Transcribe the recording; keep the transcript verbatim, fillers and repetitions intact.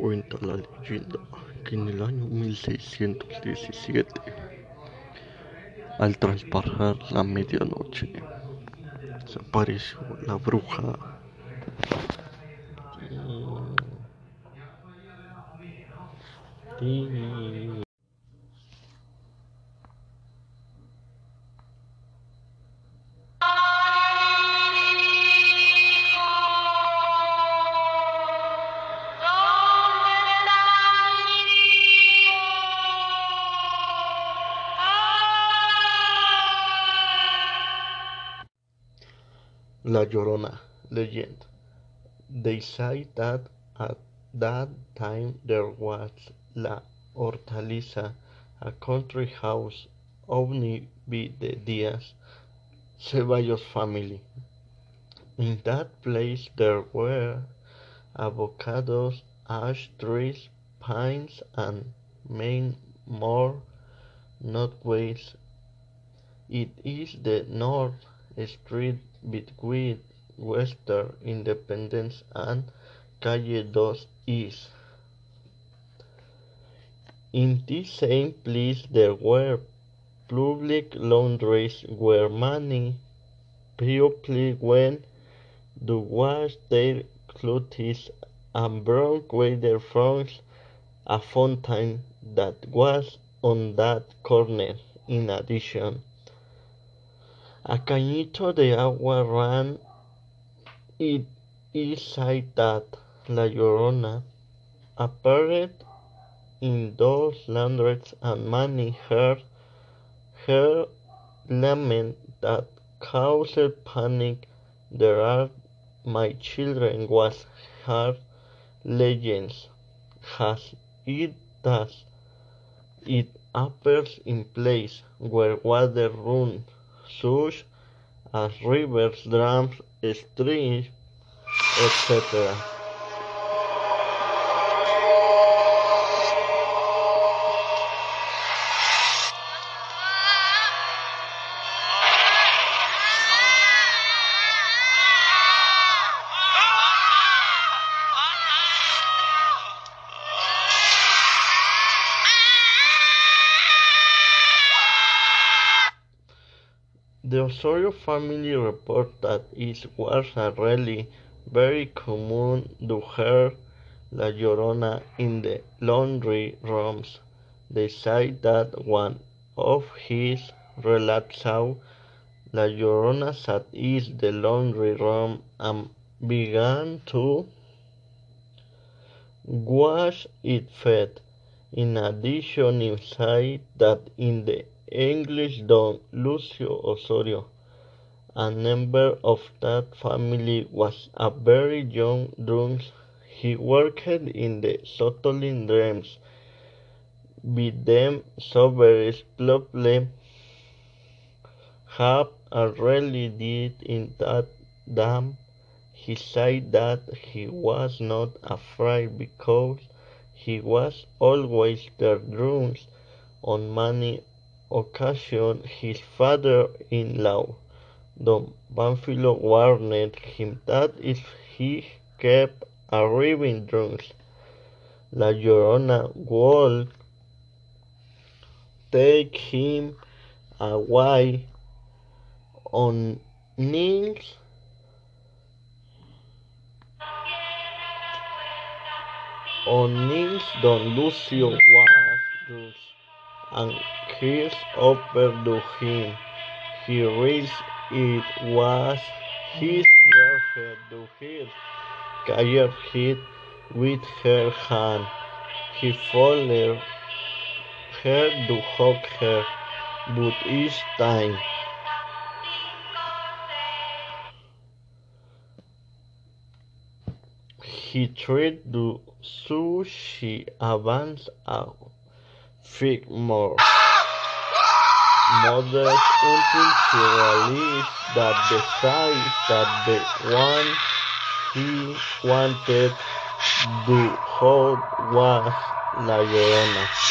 Cuenta la leyenda que en el año mil seiscientos diecisiete, al traspasar la medianoche, se apareció la bruja y... La Llorona, legend. They say that at that time there was La Hortaliza, a country house owned by the Diaz Ceballos family. In that place there were avocados, ash trees, pines, and many more nutweeds. It is the north street between Western Independence and Calle dos East. In this same place there were public laundries where many people went to wash their clothes and brought water from a fountain that was on that corner. In addition, a Cañito de Agua ran. It is said that La Llorona appeared in those landrets and many heard her lament that caused panic. There are my children was her legends, as it does. It appears in place where water runs, such as rivers, dams, streams, etcétera. The Osorio family report that it was a really very common to hear La Llorona in the laundry rooms. They say that one of his relatives saw La Llorona sat in the laundry room and began to wash its feet. In addition, it said that in the English Don Lucio Osorio, a member of that family, was a very young drunk. He worked in the Sotolin Dreams with them soberest probably have already did in that dam. He said that he was not afraid because he was always there drunk. On many occasion his father-in-law, Don Banfilo, warned him that if he kept arriving drunk, La Llorona would take him away on knees. On knees, Don Lucio was drunk, and his offer to him. He realized it was his girlfriend to his carried it with her hand. He followed her to hug her, but each time he tried to so she advanced out. Fig more mothers until she realized that the size that the one he wanted to hold was La Llorona.